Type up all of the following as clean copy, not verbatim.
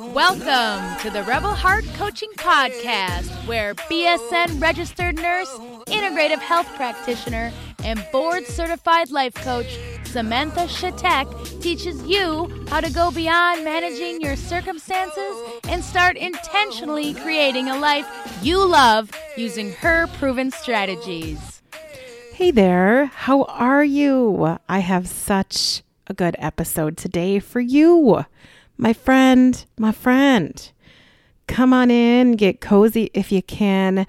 Welcome to the Rebel Heart Coaching Podcast, where BSN registered nurse, integrative health practitioner, and board-certified life coach Samantha Shatek teaches you how to go beyond managing your circumstances and start intentionally creating a life you love using her proven strategies. Hey there, how are you? I have such a good episode today for you. My friend, come on in, get cozy if you can,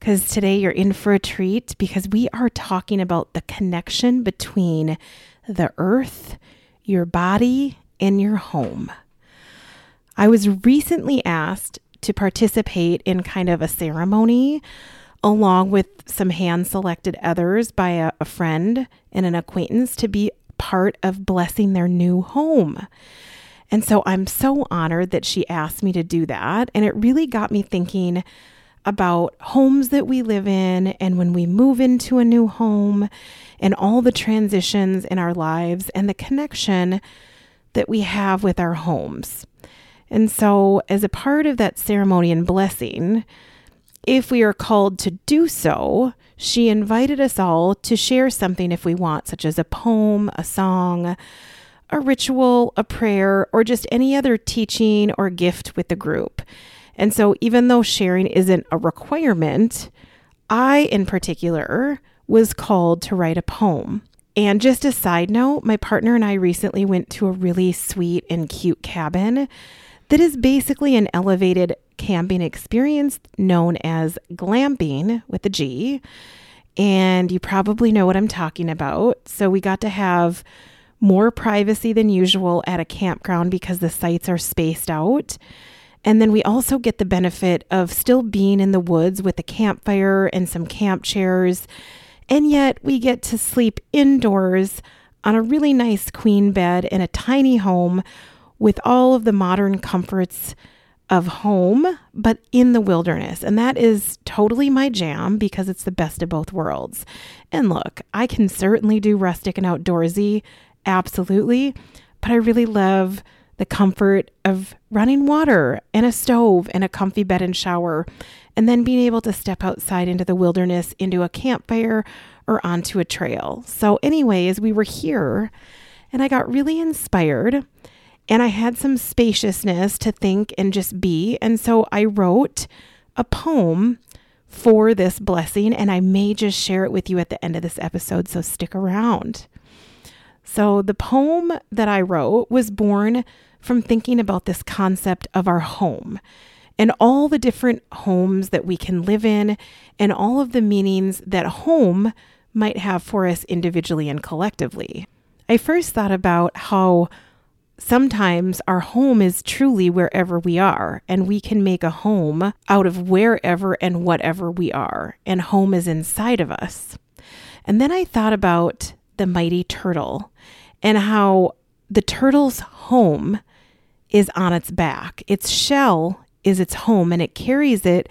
because today you're in for a treat because we are talking about the connection between the earth, your body, and your home. I was recently asked to participate in kind of a ceremony along with some hand-selected others by a friend and an acquaintance to be part of blessing their new home. And so I'm so honored that she asked me to do that. And it really got me thinking about homes that we live in and when we move into a new home and all the transitions in our lives and the connection that we have with our homes. And so as a part of that ceremony and blessing, if we are called to do so, she invited us all to share something if we want, such as a poem, a song, a ritual, a prayer, or just any other teaching or gift with the group. And so even though sharing isn't a requirement, I in particular was called to write a poem. And just a side note, my partner and I recently went to a really sweet and cute cabin that is basically an elevated camping experience known as glamping with a G. And you probably know what I'm talking about. So we got to have more privacy than usual at a campground because the sites are spaced out. And then we also get the benefit of still being in the woods with a campfire and some camp chairs. And yet we get to sleep indoors on a really nice queen bed in a tiny home with all of the modern comforts of home, but in the wilderness. And that is totally my jam because it's the best of both worlds. And look, I can certainly do rustic and outdoorsy, absolutely. But I really love the comfort of running water and a stove and a comfy bed and shower, and then being able to step outside into the wilderness, into a campfire or onto a trail. So anyways, we were here and I got really inspired and I had some spaciousness to think and just be. And so I wrote a poem for this blessing and I may just share it with you at the end of this episode. So stick around. So the poem that I wrote was born from thinking about this concept of our home and all the different homes that we can live in and all of the meanings that home might have for us individually and collectively. I first thought about how sometimes our home is truly wherever we are, and we can make a home out of wherever and whatever we are, and home is inside of us. And then I thought about the mighty turtle and how the turtle's home is on its back. Its shell is its home and it carries it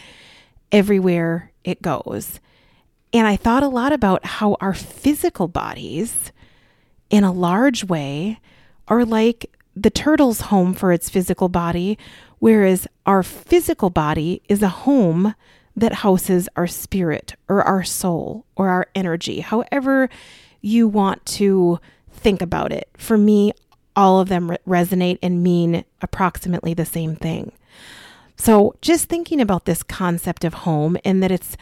everywhere it goes. And I thought a lot about how our physical bodies in a large way are like the turtle's home for its physical body, whereas our physical body is a home that houses our spirit or our soul or our energy, however you want to think about it. For me, all of them resonate and mean approximately the same thing. So just thinking about this concept of home and that it's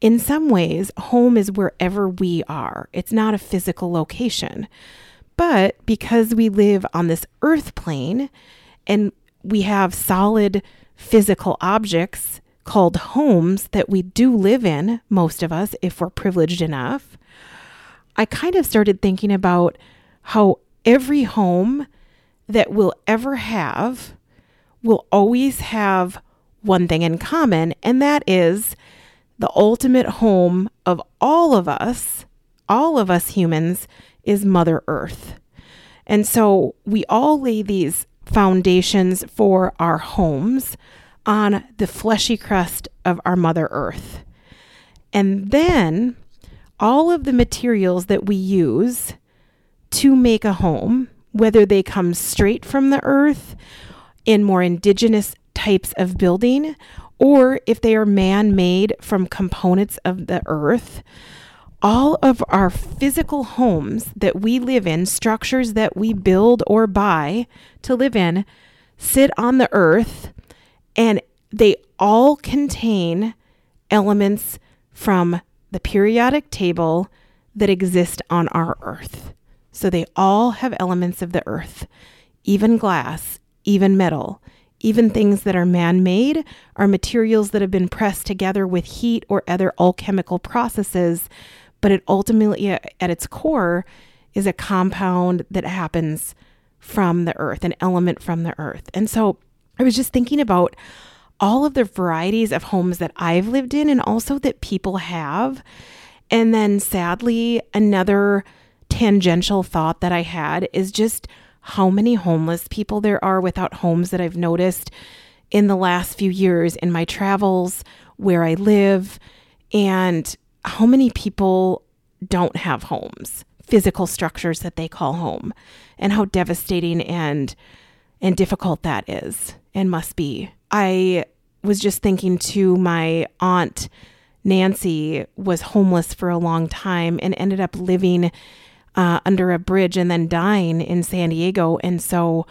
in some ways, home is wherever we are. It's not a physical location, but because we live on this earth plane and we have solid physical objects called homes that we do live in, most of us, if we're privileged enough, I kind of started thinking about how every home that we'll ever have will always have one thing in common, and that is the ultimate home of all of us humans, is Mother Earth. And so we all lay these foundations for our homes on the fleshy crust of our Mother Earth. And then all of the materials that we use to make a home, whether they come straight from the earth in more indigenous types of building, or if they are man-made from components of the earth, all of our physical homes that we live in, structures that we build or buy to live in, sit on the earth, and they all contain elements from the periodic table that exist on our earth. So they all have elements of the earth, even glass, even metal, even things that are man-made are materials that have been pressed together with heat or other alchemical processes, but it ultimately at its core is a compound that happens from the earth, an element from the earth. And so I was just thinking about all of the varieties of homes that I've lived in and also that people have. And then sadly, another tangential thought that I had is just how many homeless people there are without homes that I've noticed in the last few years in my travels, where I live, and how many people don't have homes, physical structures that they call home, and how devastating and difficult that is and must be. I was just thinking too, my aunt Nancy was homeless for a long time and ended up living under a bridge and then dying in San Diego. And so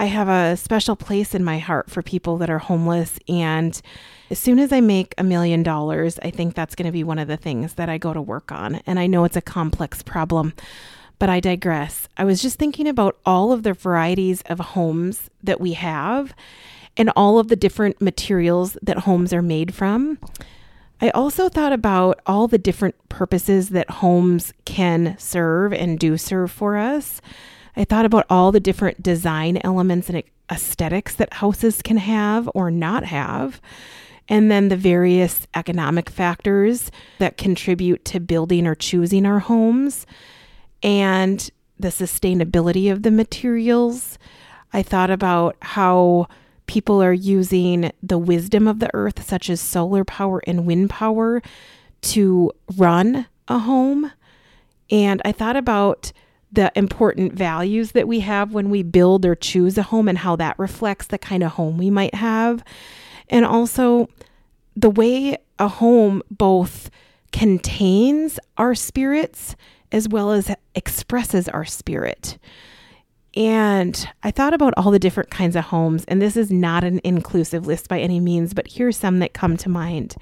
I have a special place in my heart for people that are homeless. And as soon as I make $1 million, I think that's going to be one of the things that I go to work on. And I know it's a complex problem, but I digress. I was just thinking about all of the varieties of homes that we have and all of the different materials that homes are made from. I also thought about all the different purposes that homes can serve and do serve for us. I thought about all the different design elements and aesthetics that houses can have or not have, and then the various economic factors that contribute to building or choosing our homes, and the sustainability of the materials. I thought about how people are using the wisdom of the earth, such as solar power and wind power, to run a home. And I thought about the important values that we have when we build or choose a home and how that reflects the kind of home we might have. And also the way a home both contains our spirits as well as expresses our spirit. And I thought about all the different kinds of homes, and this is not an inclusive list by any means, but here's some that come to mind.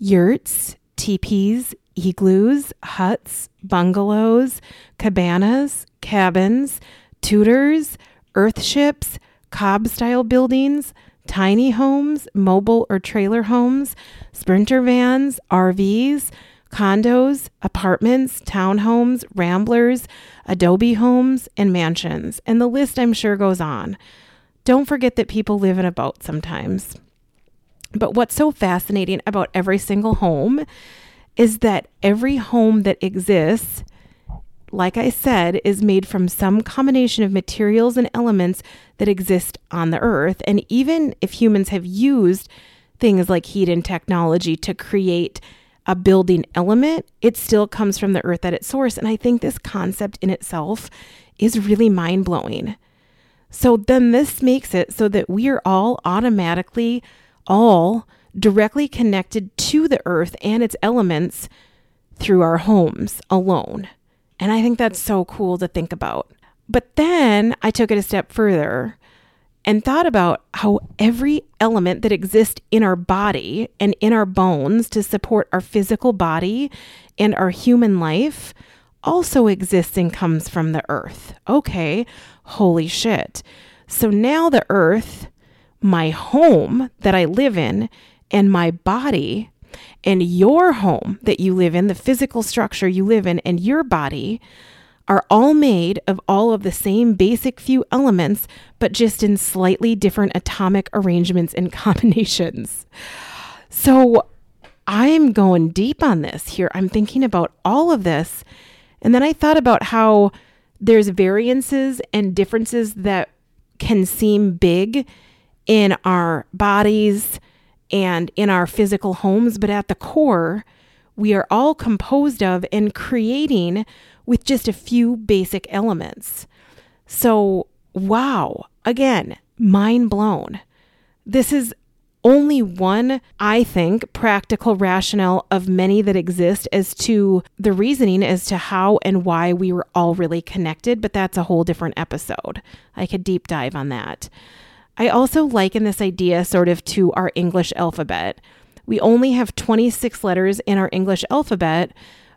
Yurts, teepees, igloos, huts, bungalows, cabanas, cabins, tutors, earthships, cob-style buildings, tiny homes, mobile or trailer homes, sprinter vans, RVs, condos, apartments, townhomes, ramblers, adobe homes, and mansions. And the list, I'm sure, goes on. Don't forget that people live in a boat sometimes. But what's so fascinating about every single home is that every home that exists, like I said, is made from some combination of materials and elements that exist on the earth. And even if humans have used things like heat and technology to create a building element, it still comes from the earth at its source. And I think this concept in itself is really mind-blowing. So then this makes it so that we are all automatically, all directly connected to the earth and its elements through our homes alone. And I think that's so cool to think about. But then I took it a step further and thought about how every element that exists in our body and in our bones to support our physical body and our human life also exists and comes from the earth. Okay, holy shit. So now the earth, my home that I live in, and my body, and your home that you live in, the physical structure you live in, and your body are all made of all of the same basic few elements, but just in slightly different atomic arrangements and combinations. So I'm going deep on this here. I'm thinking about all of this. And then I thought about how there's variances and differences that can seem big in our bodies and in our physical homes, but at the core, we are all composed of and creating with just a few basic elements. So, wow, again, mind blown. This is only one, I think, practical rationale of many that exist as to the reasoning as to how and why we were all really connected, but that's a whole different episode. I could deep dive on that. I also liken this idea sort of to our English alphabet. We only have 26 letters in our English alphabet,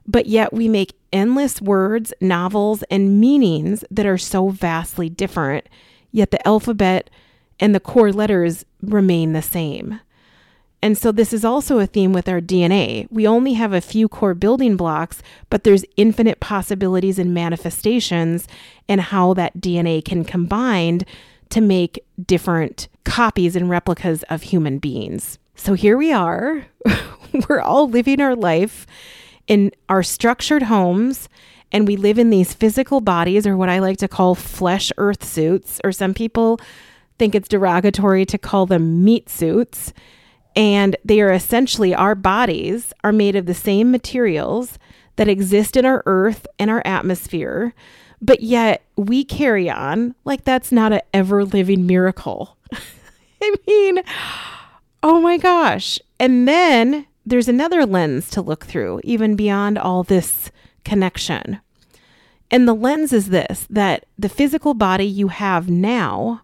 but yet we make endless words, novels, and meanings that are so vastly different, yet the alphabet and the core letters remain the same. And so this is also a theme with our DNA. We only have a few core building blocks, but there's infinite possibilities and manifestations and how that DNA can combine to make different copies and replicas of human beings. So here we are. We're all living our life in our structured homes, and we live in these physical bodies, or what I like to call flesh earth suits, or some people think it's derogatory to call them meat suits. And they are essentially, our bodies are made of the same materials that exist in our earth and our atmosphere, but yet we carry on like that's not an ever living miracle. I mean, oh my gosh. And then there's another lens to look through, even beyond all this connection. And the lens is this, that the physical body you have now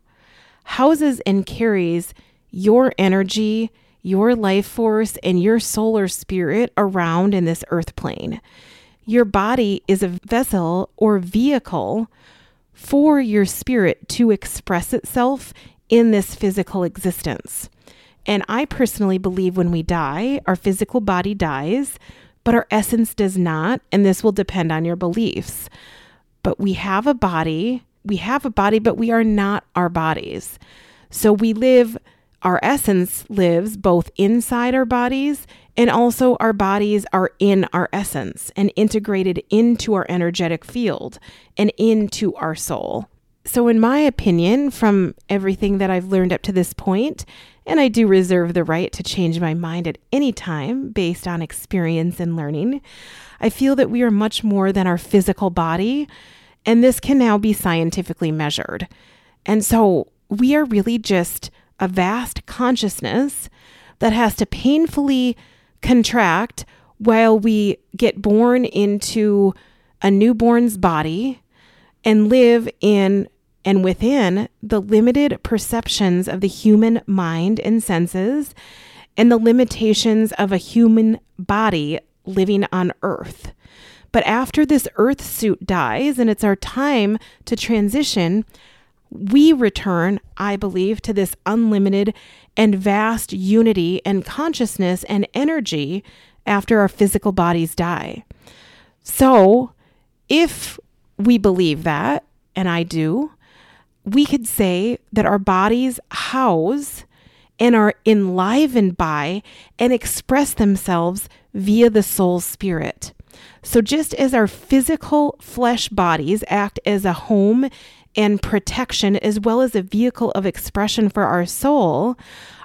houses and carries your energy, your life force, and your solar spirit around in this earth plane. Your body is a vessel or vehicle for your spirit to express itself in this physical existence. And I personally believe when we die, our physical body dies, but our essence does not. And this will depend on your beliefs. But we have a body. We have a body, but we are not our bodies. So we live, our essence lives both inside our bodies, and also our bodies are in our essence and integrated into our energetic field and into our soul. So in my opinion, from everything that I've learned up to this point, and I do reserve the right to change my mind at any time based on experience and learning, I feel that we are much more than our physical body. And this can now be scientifically measured. And so we are really just a vast consciousness that has to painfully contract while we get born into a newborn's body and live in and within the limited perceptions of the human mind and senses and the limitations of a human body living on earth. But after this earth suit dies and it's our time to transition, we return, I believe, to this unlimited and vast unity and consciousness and energy after our physical bodies die. So if we believe that, and I do, we could say that our bodies house and are enlivened by and express themselves via the soul spirit. So just as our physical flesh bodies act as a home and protection, as well as a vehicle of expression for our soul,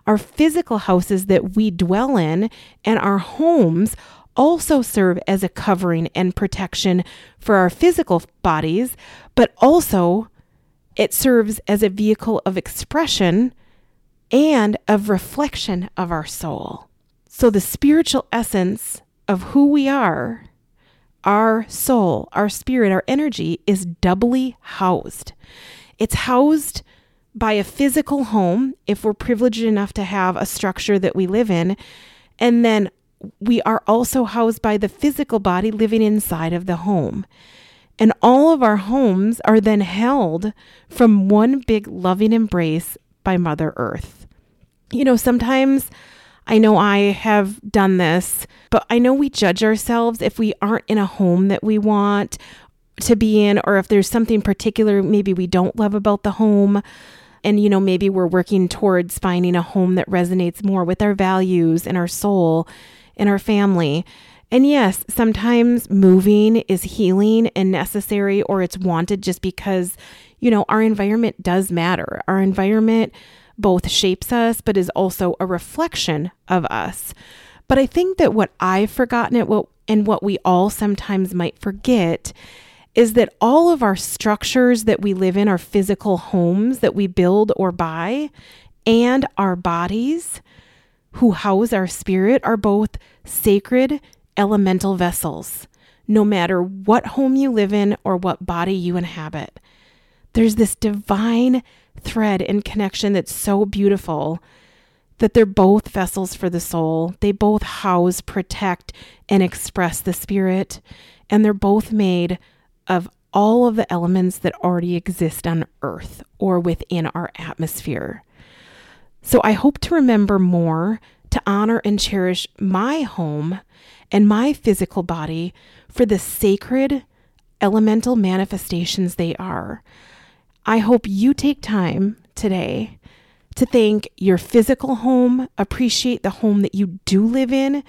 our physical houses that we dwell in and our homes also serve as a covering and protection for our physical bodies, but also it serves as a vehicle of expression and of reflection of our soul. So the spiritual essence of who we are, our soul, our spirit, our energy is doubly housed. It's housed by a physical home, if we're privileged enough to have a structure that we live in. And then we are also housed by the physical body living inside of the home. And all of our homes are then held from one big loving embrace by Mother Earth. You know, sometimes I know I have done this, but I know we judge ourselves if we aren't in a home that we want to be in, or if there's something particular maybe we don't love about the home. And, you know, maybe we're working towards finding a home that resonates more with our values and our soul and our family. And yes, sometimes moving is healing and necessary, or it's wanted just because, you know, our environment does matter. Our environment both shapes us, but is also a reflection of us. But I think that what I've forgotten and what we all sometimes might forget is that all of our structures that we live in, our physical homes that we build or buy, and our bodies who house our spirit are both sacred elemental vessels, no matter what home you live in or what body you inhabit. There's this divine thread and connection that's so beautiful that they're both vessels for the soul. They both house, protect, and express the spirit, and they're both made of all of the elements that already exist on earth or within our atmosphere. So I hope to remember more to honor and cherish my home and my physical body for the sacred elemental manifestations they are. I hope you take time today to thank your physical home, appreciate the home that you do live in,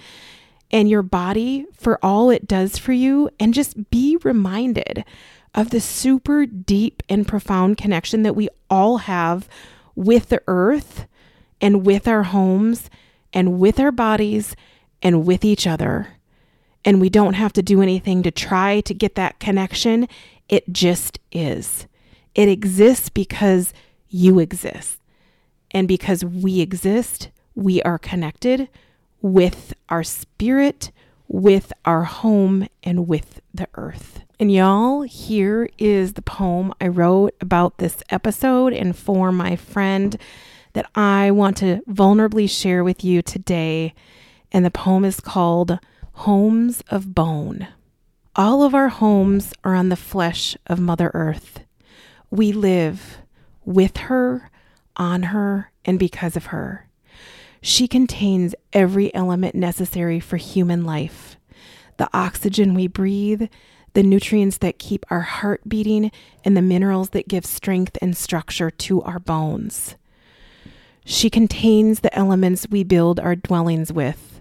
and your body for all it does for you, and just be reminded of the super deep and profound connection that we all have with the earth and with our homes and with our bodies and with each other. And we don't have to do anything to try to get that connection. It just is. It exists because you exist. And because we exist, we are connected with our spirit, with our home, and with the earth. And y'all, here is the poem I wrote about this episode and for my friend that I want to vulnerably share with you today. And the poem is called Homes of Bone. All of our homes are on the flesh of Mother Earth. We live with her, on her, and because of her. She contains every element necessary for human life. The oxygen we breathe, the nutrients that keep our heart beating, and the minerals that give strength and structure to our bones. She contains the elements we build our dwellings with: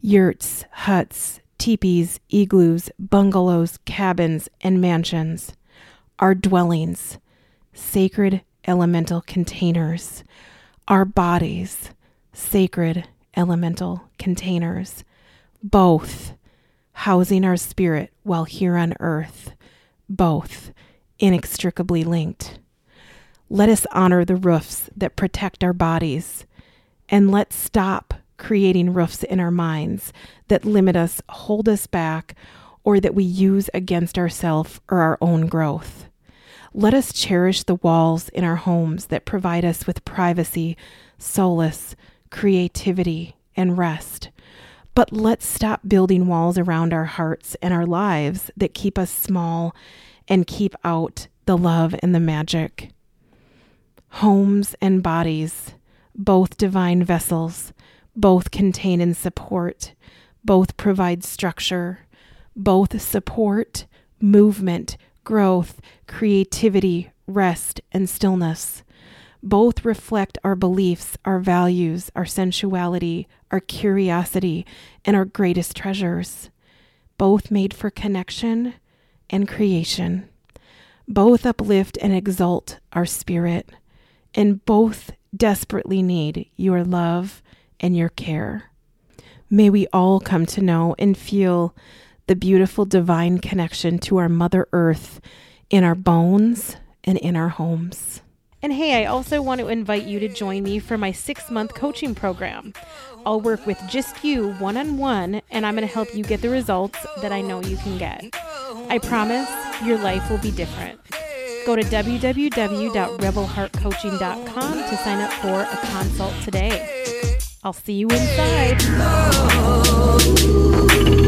yurts, huts, teepees, igloos, bungalows, cabins, and mansions. Our dwellings, sacred elemental containers. Our bodies, sacred elemental containers. Both housing our spirit while here on earth. Both inextricably linked. Let us honor the roofs that protect our bodies, and let's stop creating roofs in our minds that limit us, hold us back, or that we use against ourselves or our own growth. Let us cherish the walls in our homes that provide us with privacy, solace, creativity, and rest. But let's stop building walls around our hearts and our lives that keep us small and keep out the love and the magic. Homes and bodies, both divine vessels, both contain and support, both provide structure, both support movement, growth, creativity, rest, and stillness. Both reflect our beliefs, our values, our sensuality, our curiosity, and our greatest treasures. Both made for connection and creation. Both uplift and exalt our spirit. And both desperately need your love and your care. May we all come to know and feel the beautiful divine connection to our Mother Earth in our bones and in our homes. And hey, I also want to invite you to join me for my 6-month coaching program. I'll work with just you one-on-one, and I'm going to help you get the results that I know you can get. I promise your life will be different. Go to www.rebelheartcoaching.com to sign up for a consult today. I'll see you inside.